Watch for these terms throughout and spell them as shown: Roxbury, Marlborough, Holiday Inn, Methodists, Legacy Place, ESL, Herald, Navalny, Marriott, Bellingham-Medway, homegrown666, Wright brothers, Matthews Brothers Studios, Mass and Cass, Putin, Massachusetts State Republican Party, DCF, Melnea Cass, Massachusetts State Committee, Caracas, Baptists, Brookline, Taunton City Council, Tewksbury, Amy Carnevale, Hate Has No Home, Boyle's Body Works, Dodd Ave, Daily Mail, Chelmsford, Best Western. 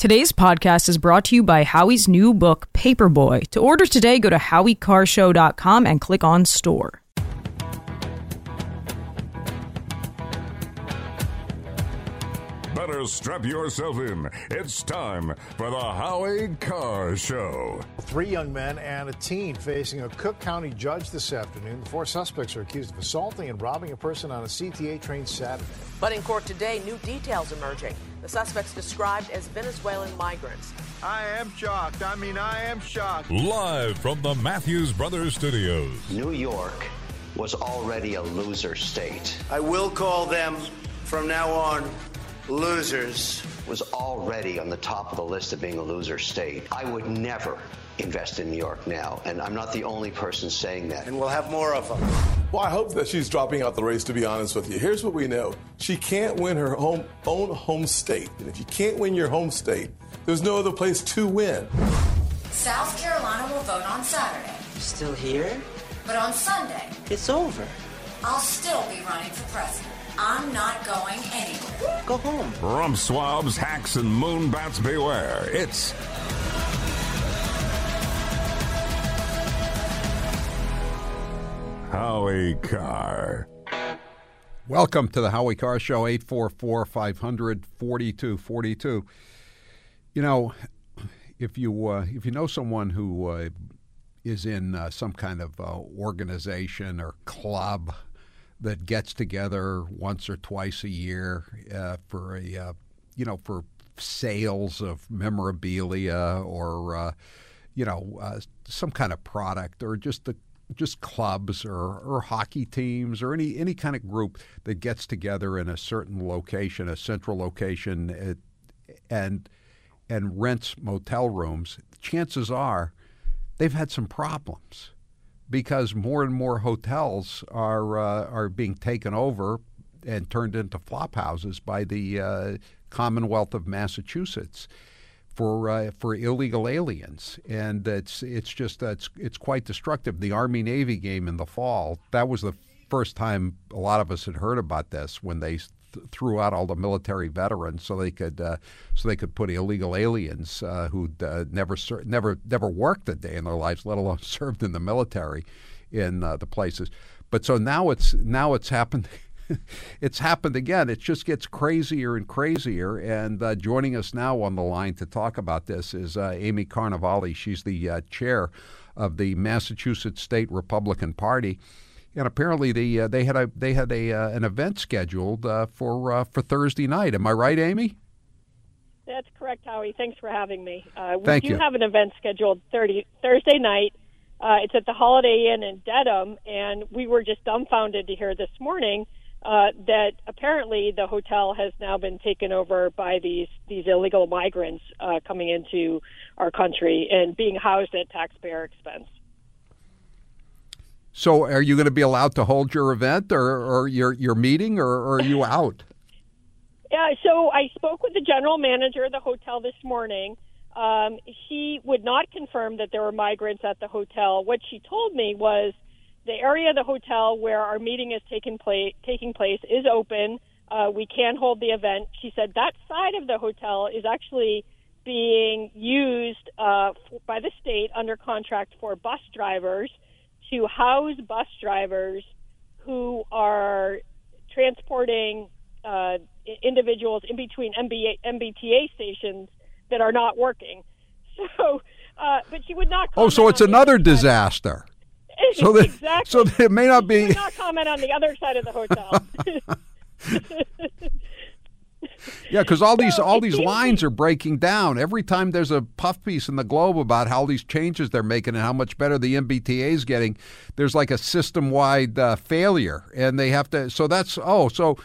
Today's podcast is brought to you by Howie's new book, Paperboy. To order today, go to HowieCarrShow.com and click on Store. Better strap yourself in. It's time for the Howie Carr Show. 3 young men and a teen facing a Cook County judge this afternoon. The 4 suspects are accused of assaulting and robbing a person on a CTA train Saturday. But in court today, new details emerging. The suspects described as Venezuelan migrants. I am shocked. I am shocked. Live from the Matthews Brothers Studios. New York was already a loser state. I will call them from now on losers. Was already on the top of the list of being a loser state. I would never invest in New York now, and I'm not the only person saying that. And we'll have more of them. Well, I hope that she's dropping out the race, to be honest with you. Here's what we know. She can't win her own home state. And if you can't win your home state, there's no other place to win. South Carolina will vote on Saturday. You're still here? But on Sunday. It's over. I'll still be running for president. I'm not going anywhere. Go home. Rump swabs, hacks, and moon bats beware. It's Howie Carr. Welcome to the Howie Carr Show, 844-500-4242. You know, if you know someone who is in some kind of organization or club that gets together once or twice a year for sales of memorabilia or some kind of product, or just clubs or hockey teams or any kind of group that gets together in a certain location, a central location, and rents motel rooms, chances are they've had some problems, because more and more hotels are being taken over and turned into flop houses by the Commonwealth of Massachusetts for illegal aliens, and it's quite destructive. The Army-Navy game in the fall, that was the first time a lot of us had heard about this, when they threw out all the military veterans so they could put illegal aliens who'd never worked a day in their lives, let alone served in the military, in the places. But so now it's happened. It's happened again. It just gets crazier and crazier. And joining us now on the line to talk about this is Amy Carnevale. She's the chair of the Massachusetts State Republican Party, and apparently they had an event scheduled for Thursday night. Am I right, Amy? That's correct, Howie. Thanks for having me. We have an event scheduled Thursday night. It's at the Holiday Inn in Dedham, and we were just dumbfounded to hear this morning that apparently the hotel has now been taken over by these illegal migrants coming into our country and being housed at taxpayer expense. So are you going to be allowed to hold your event or your meeting, or are you out? Yeah, so I spoke with the general manager of the hotel this morning. He would not confirm that there were migrants at the hotel. What she told me was, the area of the hotel where our meeting is taking place is open. We can hold the event. She said that side of the hotel is actually being used by the state under contract for bus drivers, to house bus drivers who are transporting individuals in between MBTA stations that are not working. So, but she would not. Oh, so it's another disaster. So exactly. So it may not be. Not comment on the other side of the hotel. Yeah, because all these lines are breaking down every time. There's a puff piece in the Globe about how these changes they're making and how much better the MBTA is getting. There's like a system-wide failure, and they have to. So that's so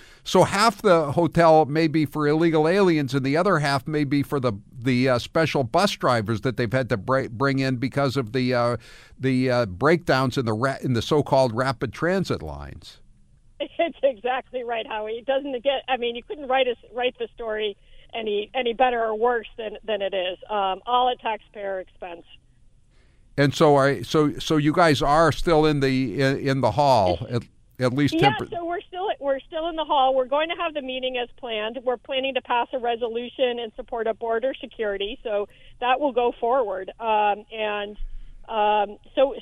half the hotel may be for illegal aliens, and the other half may be for the special bus drivers that they've had to bring in because of the breakdowns in the so-called rapid transit lines. It's exactly right, Howie. It doesn't get. I mean, you couldn't write the story any better or worse than it is. All at taxpayer expense. And so you guys are still in the hall. at least temporarily. Yeah, so we're still in the hall. We're going to have the meeting as planned. We're planning to pass a resolution in support of border security, so that will go forward. So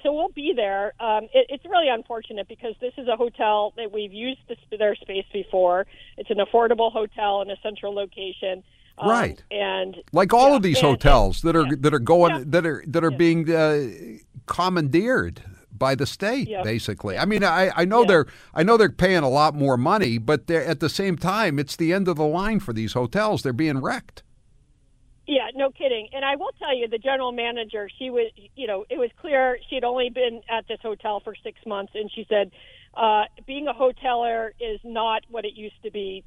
we'll be there. It's really unfortunate because this is a hotel that we've used their space before. It's an affordable hotel in a central location. Right. And like all of these hotels that are being commandeered by the state, basically. I mean, I know they're paying a lot more money, but at the same time, it's the end of the line for these hotels. They're being wrecked. Yeah, no kidding. And I will tell you, the general manager, she was, it was clear she had only been at this hotel for 6 months, and she said, being a hotelier is not what it used to be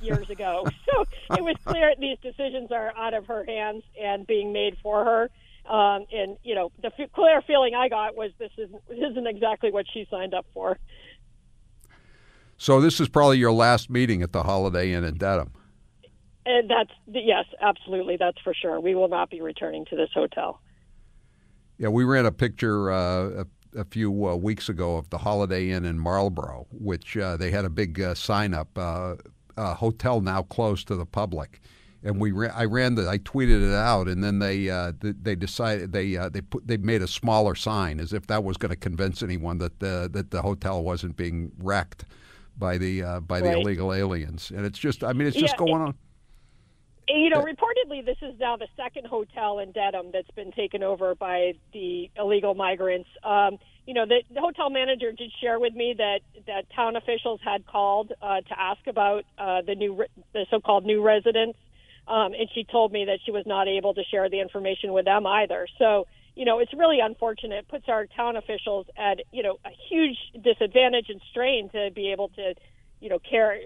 years ago. So it was clear these decisions are out of her hands and being made for her. The clear feeling I got was this isn't exactly what she signed up for. So this is probably your last meeting at the Holiday Inn in Dedham. And yes, absolutely. That's for sure. We will not be returning to this hotel. Yeah, we ran a picture a few weeks ago of the Holiday Inn in Marlborough, which they had a big sign up, hotel now closed to the public. And I tweeted it out, and then they decided they made a smaller sign as if that was going to convince anyone that the hotel wasn't being wrecked by the illegal aliens. And it's just, I mean, it's just going on. Reportedly, this is now the second hotel in Dedham that's been taken over by the illegal migrants. The hotel manager did share with me that town officials had called to ask about the so-called new residents, and she told me that she was not able to share the information with them either. So, it's really unfortunate. It puts our town officials at, a huge disadvantage and strain to be able to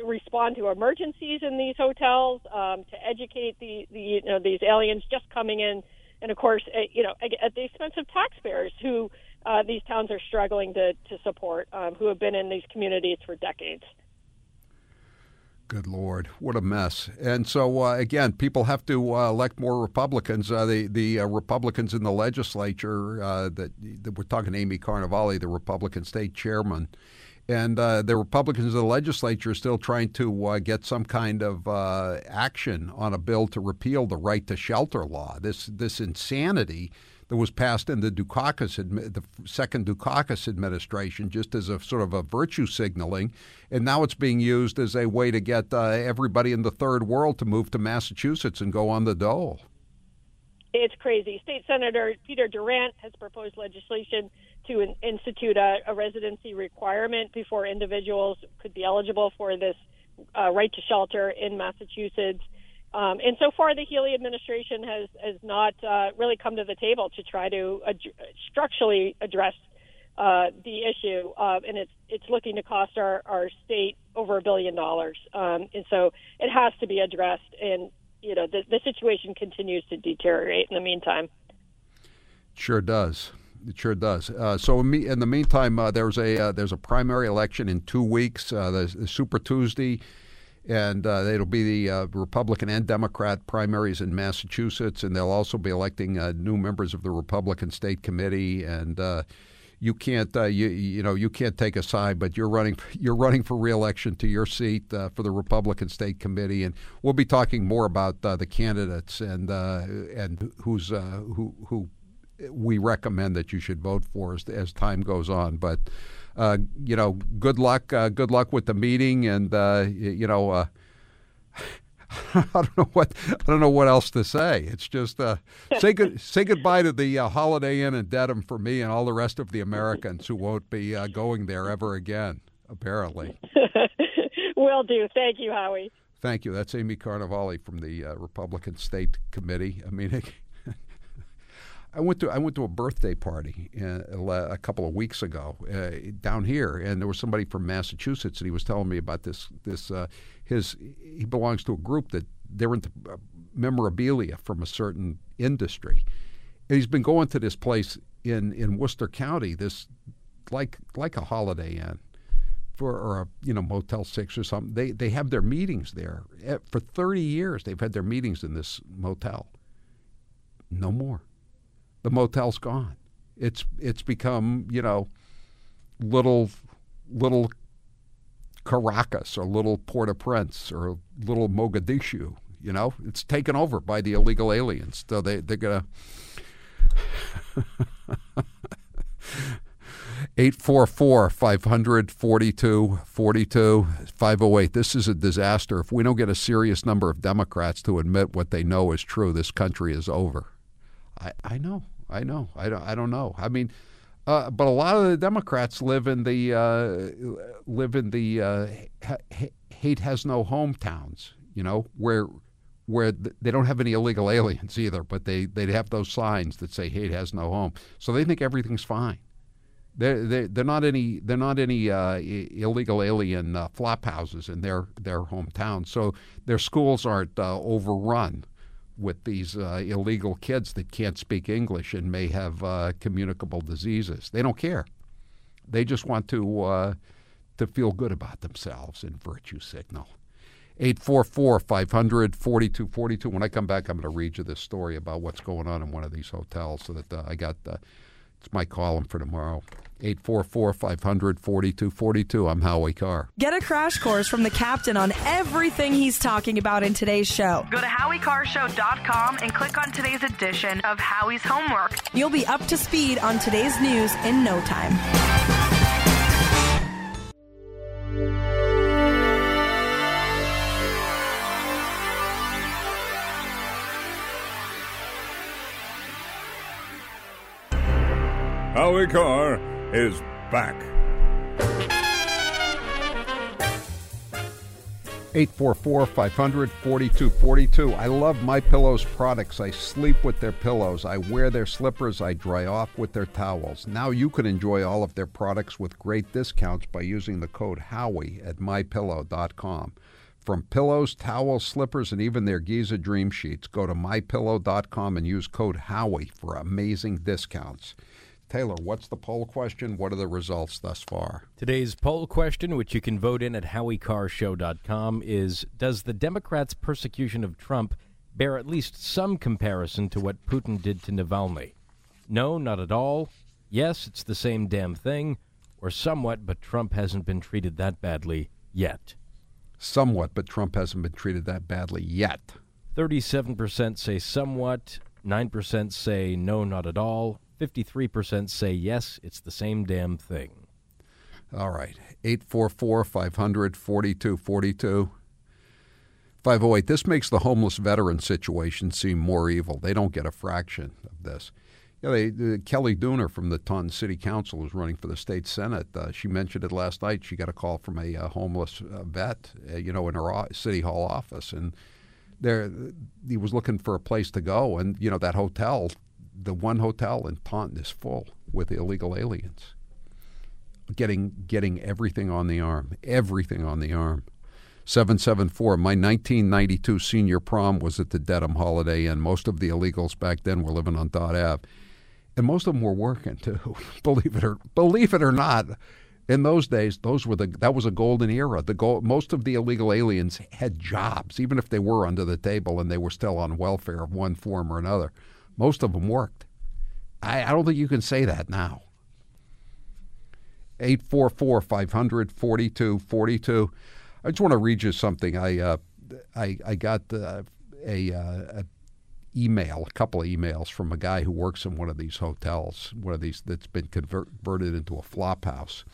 respond to emergencies in these hotels, to educate the these aliens just coming in, and of course, at the expense of taxpayers who these towns are struggling to support, who have been in these communities for decades. Good Lord, what a mess! And so again, people have to elect more Republicans. The Republicans in the legislature that we're talking to Amy Carnevale, the Republican state chairman. And the Republicans in the legislature are still trying to get some kind of action on a bill to repeal the right to shelter law. This insanity that was passed in the second Dukakis administration, just as a sort of a virtue signaling, and now it's being used as a way to get everybody in the third world to move to Massachusetts and go on the dole. It's crazy. State Senator Peter Durant has proposed legislation to institute a residency requirement before individuals could be eligible for this right to shelter in Massachusetts. And so far, the Healy administration has not really come to the table to try to structurally address the issue. And it's looking to cost our state over $1 billion. And so it has to be addressed. And the situation continues to deteriorate in the meantime. Sure does. It sure does. So in the meantime, there's a primary election in 2 weeks, the Super Tuesday, and it'll be the Republican and Democrat primaries in Massachusetts, and they'll also be electing new members of the Republican State Committee. And you can't you can't take a side, but you're running for re-election to your seat for the Republican State Committee, and we'll be talking more about the candidates and who we recommend that you should vote for as time goes on. But good luck. Good luck with the meeting, and I don't know what else to say. It's just say goodbye to the Holiday Inn in Dedham for me and all the rest of the Americans who won't be going there ever again. Apparently, will do. Thank you, Howie. Thank you. That's Amy Carnevale from the Republican State Committee. I mean. I went to a birthday party a couple of weeks ago down here, and there was somebody from Massachusetts, and he was telling me about this. He belongs to a group that they're into memorabilia from a certain industry, and he's been going to this place in Worcester County, this like a Holiday Inn, or Motel 6 or something. They have their meetings there for 30 years. They've had their meetings in this motel. No more. The motel's gone. It's become little little Caracas or little Port-au-Prince or little Mogadishu. You know, it's taken over by the illegal aliens. So they're going to... 844-500-4242-508. This is a disaster. If we don't get a serious number of Democrats to admit what they know is true, this country is over. I know. I don't know. I mean, but a lot of the Democrats live in the hate has no home towns. You know, where they don't have any illegal aliens either, but they have those signs that say hate has no home. So they think everything's fine. They're not any illegal alien flop houses in their hometown. So their schools aren't overrun with these illegal kids that can't speak English and may have communicable diseases. They don't care. They just want to feel good about themselves and virtue signal. 844-500-4242. When I come back, I'm going to read you this story about what's going on in one of these hotels so that I got it's my column for tomorrow. 844-500-4242. I'm Howie Carr. Get a crash course from the captain on everything he's talking about in today's show. Go to HowieCarrShow.com and click on today's edition of Howie's Homework. You'll be up to speed on today's news in no time. Howie Carr is back. 844-500-4242. I love MyPillow's products. I sleep with their pillows. I wear their slippers. I dry off with their towels. Now you can enjoy all of their products with great discounts by using the code Howie at MyPillow.com. From pillows, towels, slippers, and even their Giza Dream Sheets, go to MyPillow.com and use code Howie for amazing discounts. Taylor, what's the poll question? What are the results thus far? Today's poll question, which you can vote in at HowieCarrShow.com, is, does the Democrats' persecution of Trump bear at least some comparison to what Putin did to Navalny? No, not at all. Yes, it's the same damn thing, or somewhat, but Trump hasn't been treated that badly yet. Somewhat, but Trump hasn't been treated that badly yet. 37% say somewhat, 9% say no, not at all. 53% say yes, it's the same damn thing. All right. 844-500-4242. 508. This makes the homeless veteran situation seem more evil. They don't get a fraction of this. You know, Kelly Dooner from the Taunton City Council is running for the state senate. She mentioned it last night. She got a call from a homeless vet, in her city hall office. And there, he was looking for a place to go. And, you know, that hotel... The one hotel in Taunton is full with illegal aliens, getting everything on the arm, 774, my 1992 senior prom was at the Dedham Holiday Inn. Most of the illegals back then were living on Dodd Ave, and most of them were working too, believe it or not. In those days, that was a golden era. Most of the illegal aliens had jobs, even if they were under the table and they were still on welfare of one form or another. Most of them worked. I don't think you can say that now. 844-500-4242. I just want to read you something. I got a email, a couple of emails from a guy who works in one of these hotels, one of these that's been converted into a flop house.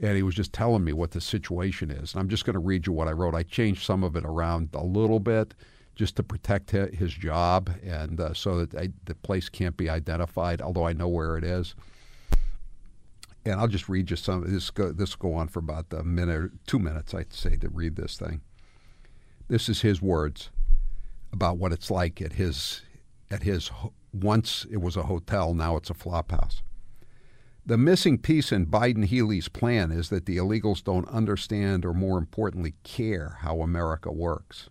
And he was just telling me what the situation is. And I'm just going to read you what I wrote. I changed some of it around a little bit, just to protect his job and so that the place can't be identified, although I know where it is. And I'll just read you some. This will go on for about a minute, 2 minutes, I'd say, to read this thing. This is his words about what it's like at his once it was a hotel, now it's a flop house. The missing piece in Biden-Healy's plan is that the illegals don't understand or, more importantly, care how America works.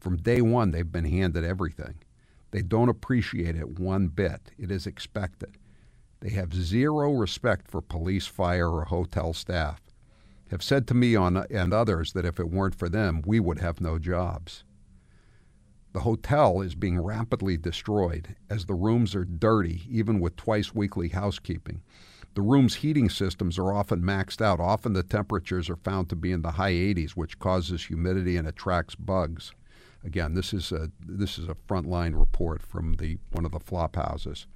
From day one, they've been handed everything. They don't appreciate it one bit. It is expected. They have zero respect for police, fire, or hotel staff. Have said to me and others that if it weren't for them, we would have no jobs. The hotel is being rapidly destroyed as the rooms are dirty, even with twice weekly housekeeping. The room's heating systems are often maxed out. Often the temperatures are found to be in the high 80s, which causes humidity and attracts bugs. Again, this is a frontline report from one of the flop houses.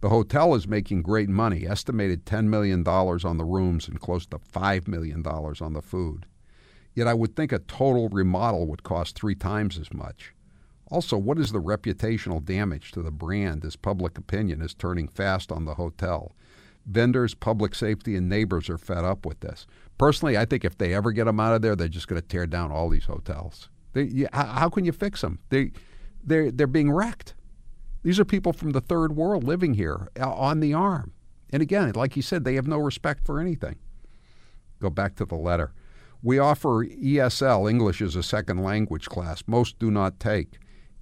The hotel is making great money, estimated $10 million on the rooms and close to $5 million on the food. Yet I would think a total remodel would cost 3 times as much. Also, what is the reputational damage to the brand as public opinion is turning fast on the hotel? Vendors, public safety, and neighbors are fed up with this. Personally, I think if they ever get them out of there, they're just going to tear down all these hotels. How can you fix them? They're being wrecked. These are people from the third world living here on the arm. And again, like you said, they have no respect for anything. Go back to the letter. We offer ESL, English as a second language class. Most do not take.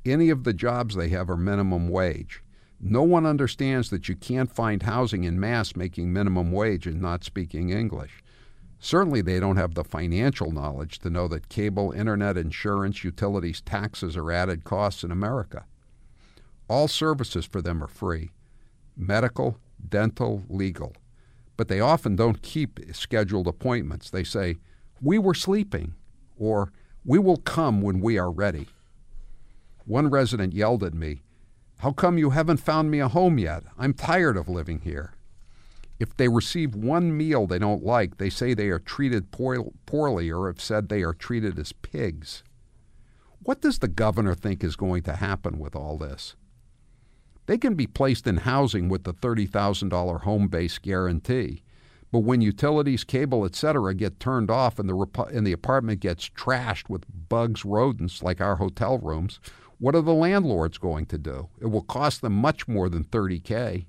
Any of the jobs they have are minimum wage. No one understands that you can't find housing in Mass making minimum wage and not speaking English. Certainly they don't have the financial knowledge to know that cable, internet, insurance, utilities, taxes are added costs in America. All services for them are free, medical, dental, legal. But they often don't keep scheduled appointments. They say, we were sleeping, or we will come when we are ready. One resident yelled at me, how come you haven't found me a home yet? I'm tired of living here. If they receive one meal they don't like, they say they are treated poorly or have said they are treated as pigs. What does the governor think is going to happen with all this? They can be placed in housing with the $30,000 home base guarantee, but when utilities, cable, etc. get turned off and the apartment gets trashed with bugs, rodents, like our hotel rooms, what are the landlords going to do? It will cost them much more than $30,000.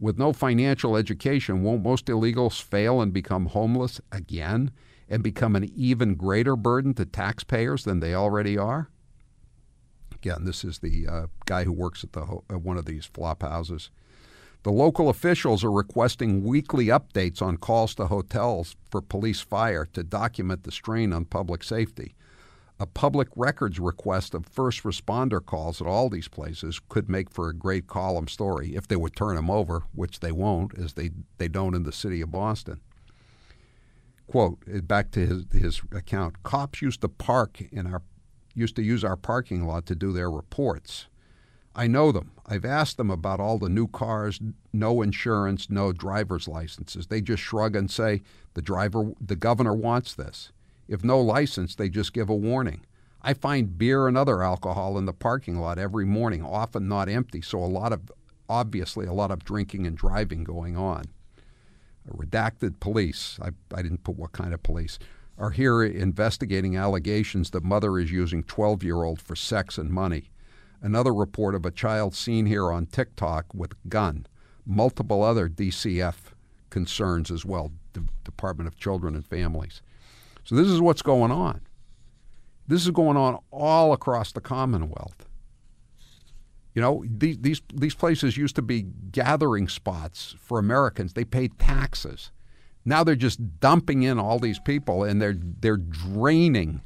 With no financial education, won't most illegals fail and become homeless again and become an even greater burden to taxpayers than they already are? Again, this is the guy who works at one of these flop houses. The local officials are requesting weekly updates on calls to hotels for police fire to document the strain on public safety. A public records request of first responder calls at all these places could make for a great column story if they would turn them over, which they won't, as they don't in the city of Boston. Quote, back to his account, cops used to use our parking lot to do their reports. I know them. I've asked them about all the new cars, no insurance, no driver's licenses. They just shrug and say, the governor wants this. If no license, they just give a warning. I find beer and other alcohol in the parking lot every morning, often not empty, so obviously a lot of drinking and driving going on. Redacted police, I didn't put what kind of police, are here investigating allegations that mother is using 12-year-old for sex and money. Another report of a child seen here on TikTok with a gun. Multiple other DCF concerns as well, Department of Children and Families. So this is what's going on. This is going on all across the Commonwealth. You know, these places used to be gathering spots for Americans. They paid taxes. Now they're just dumping in all these people, and they're draining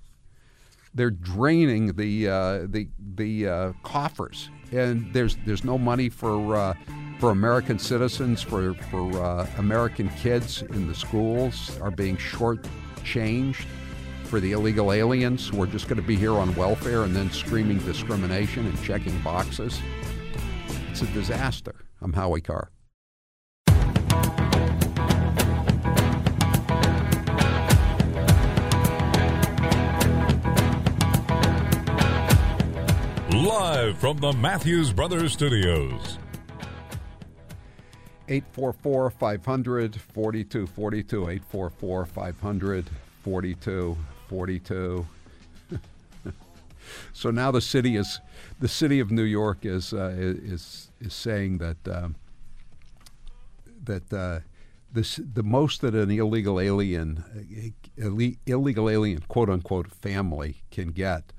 the coffers. And there's no money for American citizens, for American kids in the schools are being short-changed for the illegal aliens who are just going to be here on welfare and then screaming discrimination and checking boxes. It's a disaster. I'm Howie Carr. Live from the Matthews Brothers Studios. 844-500-4242. 844-500-4242. So now the city of New York is saying that the most that an illegal alien quote unquote family can get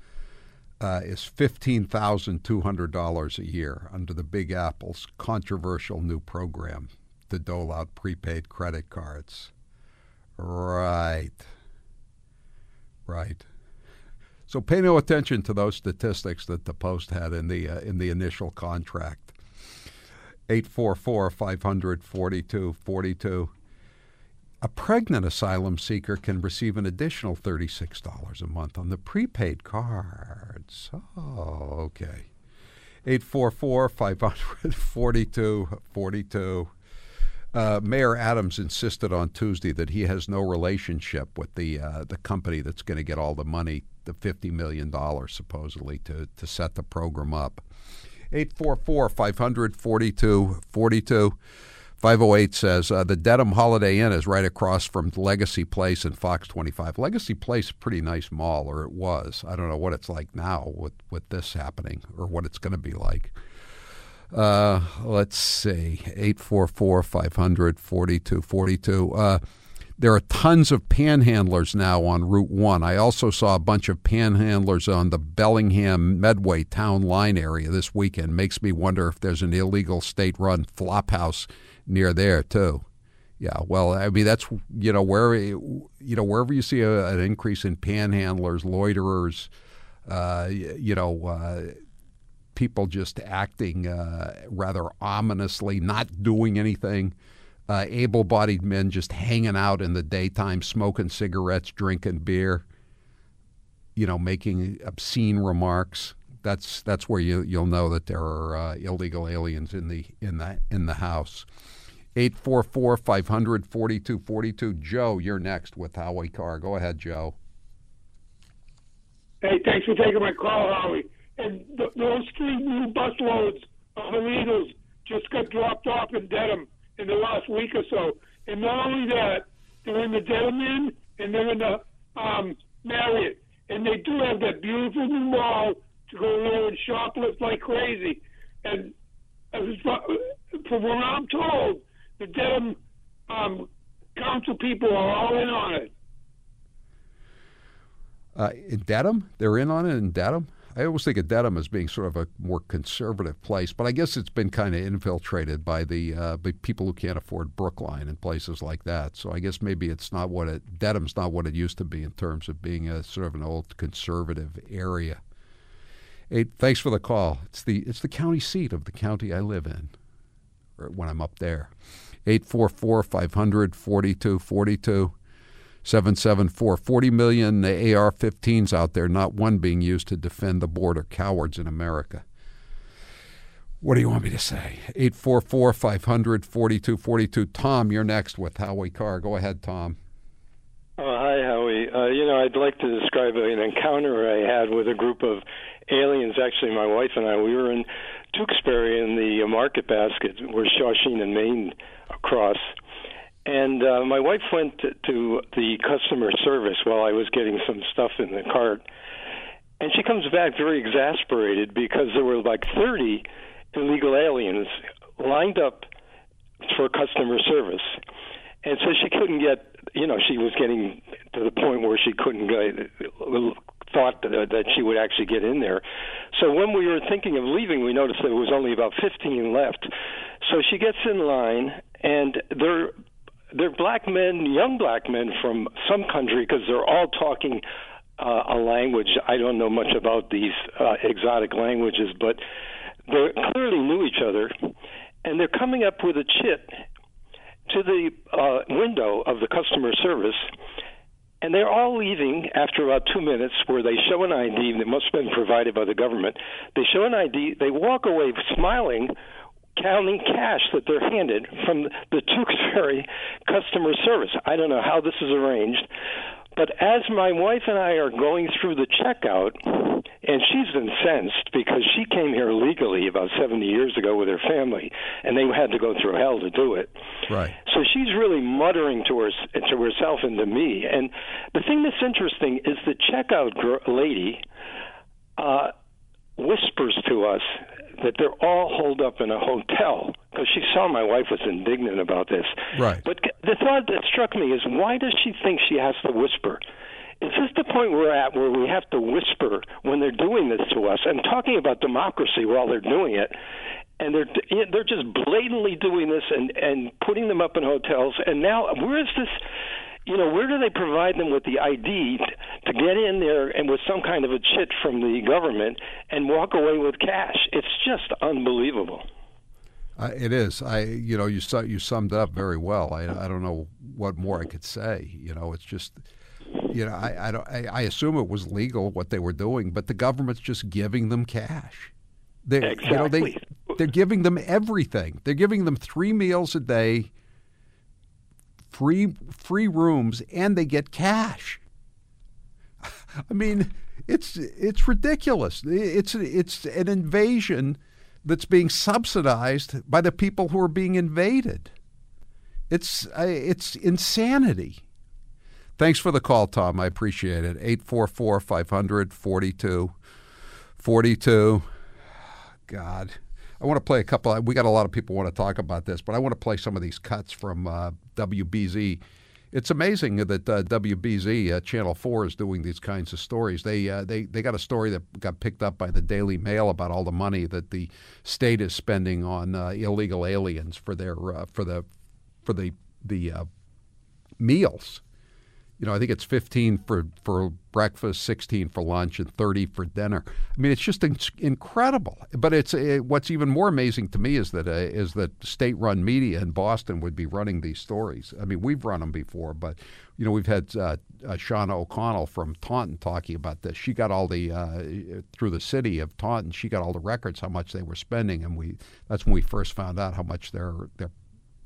is $15,200 a year under the Big Apple's controversial new program to dole out prepaid credit cards. Right. So pay no attention to those statistics that the Post had in the initial contract. 844-500-4242. A pregnant asylum seeker can receive an additional $36 a month on the prepaid cards. Oh, okay. 844-500-4242. Mayor Adams insisted on Tuesday that he has no relationship with the company that's going to get all the money, the $50 million supposedly, to set the program up. 844-500-4242. 508 says, the Dedham Holiday Inn is right across from Legacy Place and Fox 25. Legacy Place is a pretty nice mall, or it was. I don't know what it's like now with this happening or what it's going to be like. Let's see, 844-500-4242. There are tons of panhandlers now on Route 1. I also saw a bunch of panhandlers on the Bellingham-Medway town line area this weekend. Makes me wonder if there's an illegal state-run flophouse near there, too. Yeah, well, I mean, that's, you know, where, you know, wherever you see an increase in panhandlers, loiterers, people just acting rather ominously, not doing anything, able-bodied men just hanging out in the daytime, smoking cigarettes, drinking beer, you know, making obscene remarks. That's where you'll know that there are illegal aliens in the house. 844-500-4242. Joe, you're next with Howie Carr. Go ahead, Joe. Hey, thanks for taking my call, Howie. And those three new busloads of illegals just got dropped off in Dedham in the last week or so. And not only that, they're in the Dedham Inn and they're in the Marriott. And they do have that beautiful new mall to go there and shoplift like crazy. And from what I'm told, the Dedham council people are all in on it. In Dedham? They're in on it in Dedham? I always think of Dedham as being sort of a more conservative place, but I guess it's been kind of infiltrated by the by people who can't afford Brookline and places like that. So I guess maybe it's not what it Dedham's not what it used to be in terms of being a sort of an old conservative area. Hey, thanks for the call. It's the county seat of the county I live in, or when I'm up there. 844-500-4242. 774. 40 million AR-15s out there, not one being used to defend the border. Cowards in America. What do you want me to say? 844-500-4242. Tom, you're next with Howie Carr. Go ahead, Tom. Hi, Howie. You know, I'd like to describe an encounter I had with a group of aliens. Actually, my wife and I, we were in Tewksbury in the market basket where Shawshene and Maine cross. And my wife went to the customer service while I was getting some stuff in the cart. And she comes back very exasperated because there were like 30 illegal aliens lined up for customer service. And so she couldn't get, you know, she was getting to the point where she couldn't get, thought that she would actually get in there. So when we were thinking of leaving, we noticed there was only about 15 left. So she gets in line, and they're black men, young black men from some country, because they're all talking a language. I don't know much about these exotic languages, but they clearly knew each other. And they're coming up with a chit to the window of the customer service. And they're all leaving after about 2 minutes, where they show an ID that must have been provided by the government. They show an ID. They walk away smiling, counting cash that they're handed from the Tewksbury customer service. I don't know how this is arranged, but as my wife and I are going through the checkout, and she's incensed because she came here legally about 70 years ago with her family, and they had to go through hell to do it. Right. So she's really muttering to herself and to me. And the thing that's interesting is the checkout lady whispers to us that they're all holed up in a hotel, because she saw my wife was indignant about this. Right. But the thought that struck me is, why does she think she has to whisper? Is this the point we're at where we have to whisper when they're doing this to us and talking about democracy while they're doing it? And they're just blatantly doing this and putting them up in hotels. And now, where is this? You know, where do they provide them with the ID to get in there and with some kind of a chit from the government and walk away with cash? It's just unbelievable. It is. You summed it up very well. I don't know what more I could say. It's just, I assume it was legal what they were doing, but the government's just giving them cash. Exactly. They're giving them everything. They're giving them 3 meals a day, free rooms, and they get cash. I mean, it's ridiculous. It's an invasion that's being subsidized by the people who are being invaded. It's insanity. Thanks for the call, Tom. I appreciate it. 844-500-4242. God, I want to play a couple. We got a lot of people who want to talk about this, but I want to play some of these cuts from WBZ. It's amazing that WBZ Channel 4 is doing these kinds of stories. They got a story that got picked up by the Daily Mail about all the money that the state is spending on illegal aliens for their for the meals. I think it's $15 for breakfast, $16 for lunch, and $30 for dinner. I mean, it's just incredible. But what's even more amazing to me is that state-run media in Boston would be running these stories. I mean, we've run them before, but we've had Shauna O'Connell from Taunton talking about this. She got all the through the city of Taunton. She got all the records how much they were spending, and that's when we first found out how much they're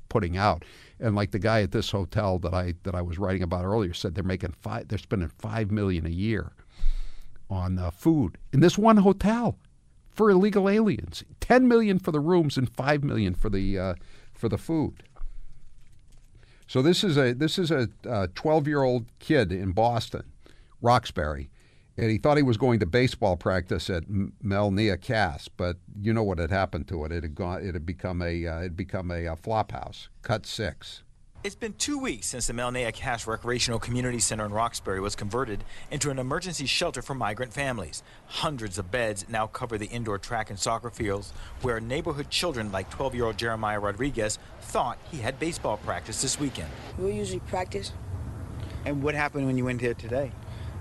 putting out. And like the guy at this hotel that I was writing about earlier said, they're spending $5 million a year on food in this one hotel for illegal aliens. $10 million for the rooms and $5 million for the food. So this is a 12-year-old kid in Boston, Roxbury, and he thought he was going to baseball practice at Melnea Cass, but you know what had happened to it. It had become a flop house. Cut 6. It's been 2 weeks since the Melnea Cass Recreational Community Center in Roxbury was converted into an emergency shelter for migrant families. Hundreds of beds now cover the indoor track and soccer fields where neighborhood children like 12-year-old Jeremiah Rodriguez thought he had baseball practice this weekend. We usually practice. And what happened when you went here today?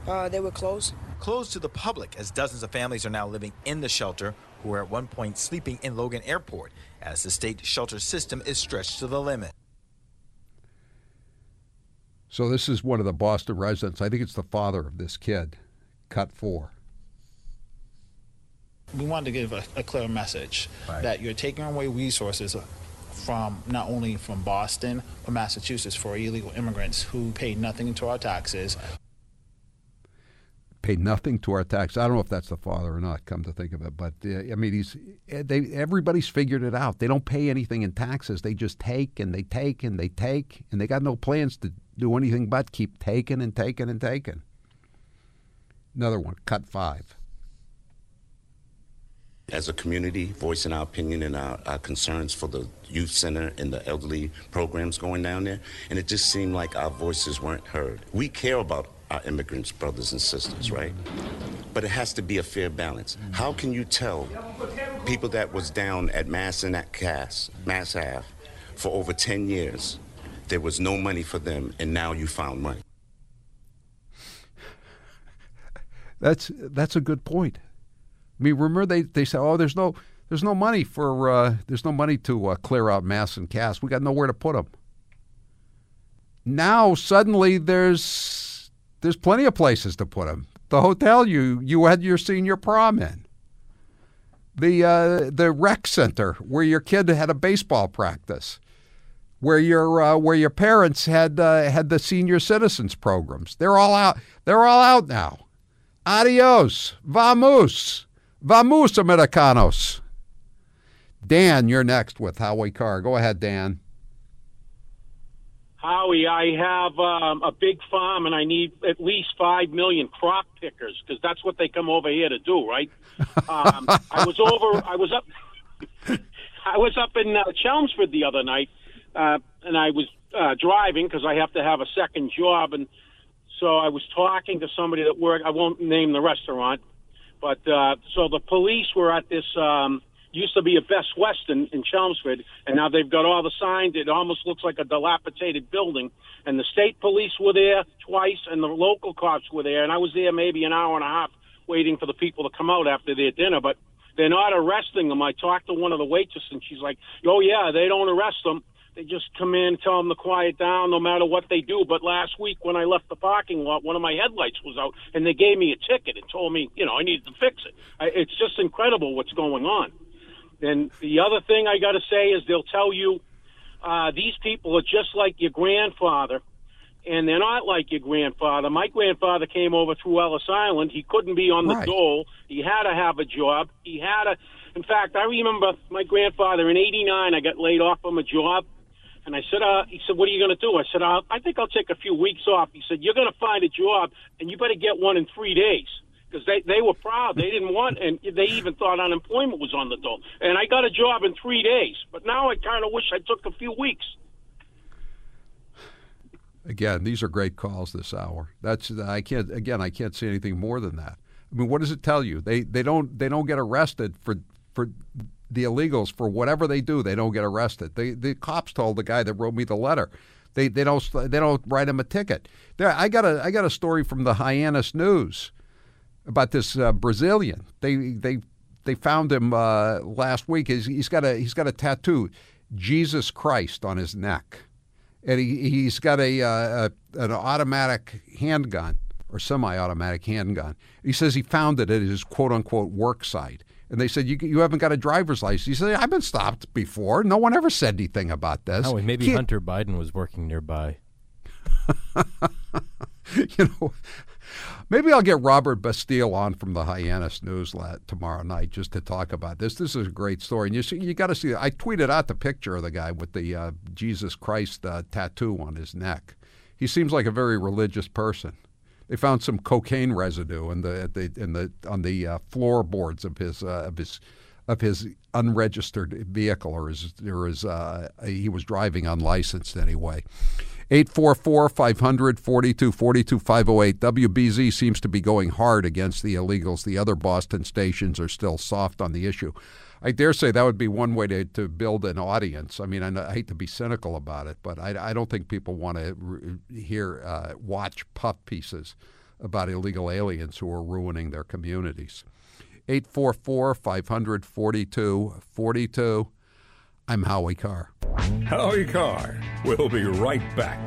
They were closed. Closed to the public, as dozens of families are now living in the shelter who were at one point sleeping in Logan Airport as the state shelter system is stretched to the limit. So this is one of the Boston residents. I think it's the father of this kid. Cut 4. We wanted to give a clear message that you're taking away resources from not only from Boston but Massachusetts for illegal immigrants who pay nothing into our taxes. Pay nothing to our tax. I don't know if that's the father or not, come to think of it, but I mean, everybody's figured it out. They don't pay anything in taxes. They just take and they take and they take, and they got no plans to do anything but keep taking and taking and taking. Another one, cut 5. As a community, voicing our opinion and our concerns for the youth center and the elderly programs going down there, and it just seemed like our voices weren't heard. We care about our immigrants, brothers and sisters, right? But it has to be a fair balance. How can you tell people that was down at Mass and Cass, Mass Ave, for over 10 years, there was no money for them, and now you found money? That's a good point. I mean, remember they said, oh, there's no money for there's no money to clear out Mass and Cass. We got nowhere to put them. Now suddenly there's plenty of places to put them. The hotel you had your senior prom in. The rec center where your kid had a baseball practice, where your parents had the senior citizens programs. They're all out. They're all out now. Adios, vamos Americanos. Dan, you're next with Howie Carr. Go ahead, Dan. Howie, I have a big farm, and I need at least 5 million crop pickers because that's what they come over here to do, right? I was up in Chelmsford the other night, and I was driving because I have to have a second job, and so I was talking to somebody that worked. I won't name the restaurant, but so the police were at this. Used to be a Best Western in Chelmsford, and now they've got all the signs. It almost looks like a dilapidated building. And the state police were there twice, and the local cops were there. And I was there maybe an hour and a half waiting for the people to come out after their dinner. But They're not arresting them. I talked to one of the waitresses, and she's like, oh, yeah, they don't arrest them. They just come in, tell them to quiet down no matter what they do. But last week when I left the parking lot, one of my headlights was out, and they gave me a ticket and told me, you know, I needed to fix it. It's just incredible what's going on. And the other thing I got to say is they'll tell you these people are just like your grandfather, and they're not like your grandfather. My grandfather came over through Ellis Island. He couldn't be on the dole. He had to have a job. He had to. In fact, I remember my grandfather in '89. I got laid off from a job. And I said, he said, what are you going to do? I said, I think I'll take a few weeks off. He said, you're going to find a job, and you better get one in 3 days. Because they were proud. They didn't want, and they even thought unemployment was on the dole. And I got a job in 3 days. But now I kind of wish I took a few weeks. Again, these are great calls this hour. I can't say anything more than that. I mean, what does it tell you? They don't get arrested for the illegals for whatever they do. They don't get arrested. The cops told the guy that wrote me the letter. They don't write him a ticket. There, I got a story from the Hyannis News about this Brazilian. They found him last week. He's got a tattoo, Jesus Christ, on his neck. And he's got an automatic handgun or semi-automatic handgun. He says he found it at his quote-unquote work site. And they said, you haven't got a driver's license. He said, I've been stopped before. No one ever said anything about this. Oh, maybe Hunter Biden was working nearby. You know, maybe I'll get Robert Bastille on from the Hyannis Newslet tomorrow night just to talk about this. This is a great story. And you got to see, I tweeted out the picture of the guy with the Jesus Christ tattoo on his neck. He seems like a very religious person. They found some cocaine residue on the floorboards of his unregistered vehicle, or his he was driving unlicensed anyway. 844-500-4242-508. WBZ seems to be going hard against the illegals. The other Boston stations are still soft on the issue. I dare say that would be one way to build an audience. I mean, I hate to be cynical about it, but I don't think people want to watch puff pieces about illegal aliens who are ruining their communities. 844-500-4242. I'm Howie Carr. Howie Carr. We'll be right back.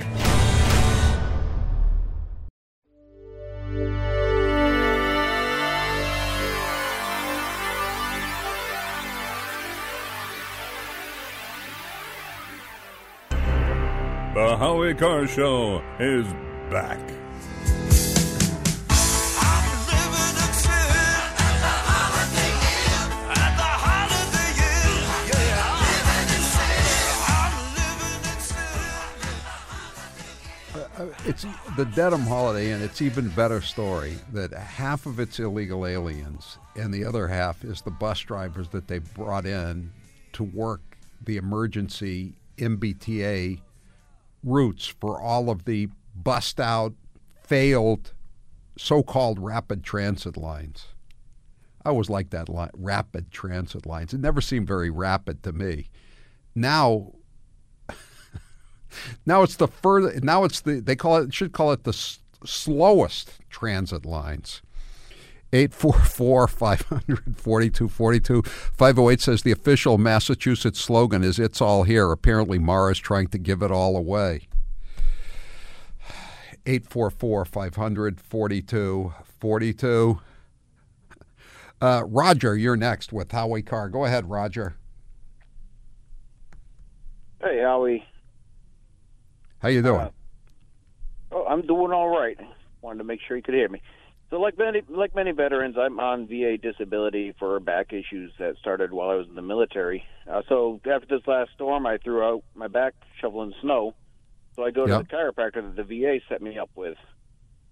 The Howie Carr Show is back. It's the Dedham Holiday Inn. It's even better story that half of it's illegal aliens and the other half is the bus drivers that they brought in to work the emergency MBTA routes for all of the bust-out, failed, so-called rapid transit lines. I always liked that line, rapid transit lines. It never seemed very rapid to me. Now it's the further. Now it's the. They call it. Should call it the slowest transit lines. 844-500-4242. 508 says the official Massachusetts slogan is "It's all here." Apparently, Mara's trying to give it all away. 844-500-4242. Roger, you're next with Howie Carr. Go ahead, Roger. Hey, Howie. How you doing? I'm doing all right. Wanted to make sure you could hear me. So like many veterans, I'm on VA disability for back issues that started while I was in the military. So after this last storm, I threw out my back shoveling snow. So I go to the chiropractor that the VA set me up with.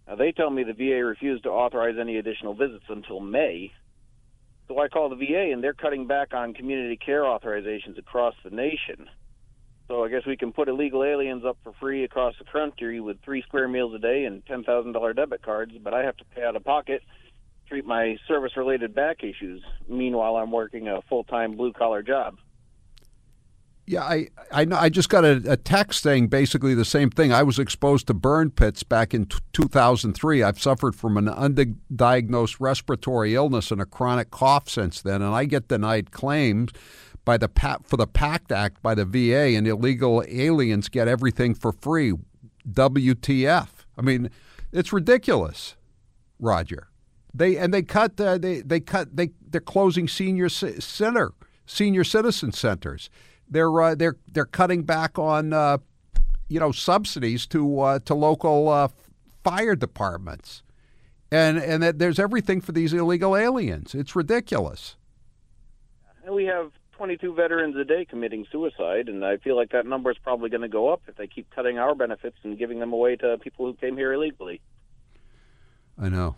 Now, they tell me the VA refused to authorize any additional visits until May. So I call the VA, and they're cutting back on community care authorizations across the nation. So I guess we can put illegal aliens up for free across the country with 3 square meals a day and $10,000 debit cards, but I have to pay out of pocket, treat my service-related back issues. Meanwhile, I'm working a full-time blue-collar job. Yeah, I just got a text saying basically the same thing. I was exposed to burn pits back in 2003. I've suffered from an undiagnosed respiratory illness and a chronic cough since then, and I get denied claims by the for the PACT Act by the VA, and illegal aliens get everything for free. WTF? I mean, it's ridiculous, Roger. They're closing senior citizen centers. They're cutting back on subsidies to local fire departments, and that there's everything for these illegal aliens. It's ridiculous. And we have 22 veterans a day committing suicide, and I feel like that number is probably going to go up if they keep cutting our benefits and giving them away to people who came here illegally. I know.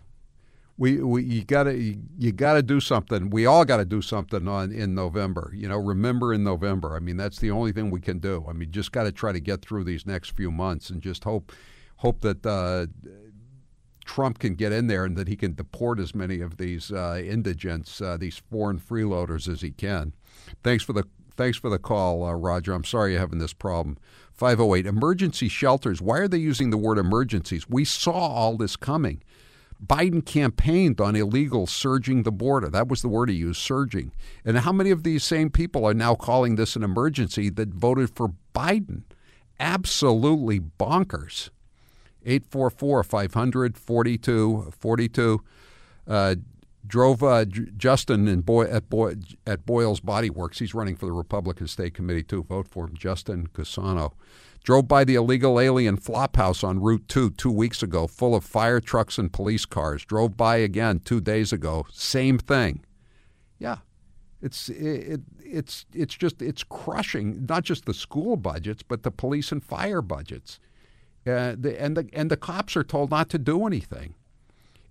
You gotta do something. We all gotta do something in November. Remember in November. I mean, that's the only thing we can do. I mean, just gotta try to get through these next few months and just hope that Trump can get in there and that he can deport as many of these indigents, these foreign freeloaders, as he can. Thanks for the call, Roger. I'm sorry you're having this problem. 508 emergency shelters. Why are they using the word emergencies? We saw all this coming. Biden campaigned on illegals surging the border. That was the word he used, surging. And how many of these same people are now calling this an emergency that voted for Biden? Absolutely bonkers. 844-500-4242. Drove Justin at Boyle's Body Works. He's running for the Republican State Committee, too. Vote for him, Justin Cassano. Drove by the illegal alien flophouse on Route 2 2 weeks ago, full of fire trucks and police cars. Drove by again 2 days ago, same thing. Yeah, it's crushing not just the school budgets but the police and fire budgets. The cops are told not to do anything.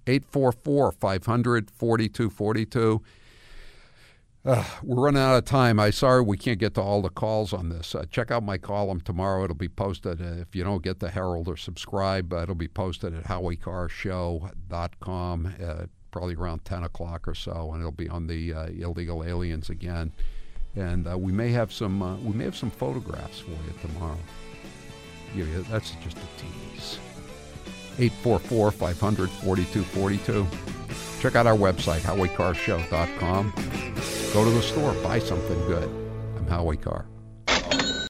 844-500-4242. We're running out of time. I'm sorry we can't get to all the calls on this. Check out my column tomorrow. It'll be posted. If you don't get the Herald or subscribe, it'll be posted at HowieCarrShow.com, probably around 10 o'clock or so, and it'll be on the illegal aliens again. And we may have some photographs for you tomorrow. That's just a tease. 844-500-4242. Check out our website, HowieCarrShow.com. Go to the store, buy something good. I'm Howie Carr.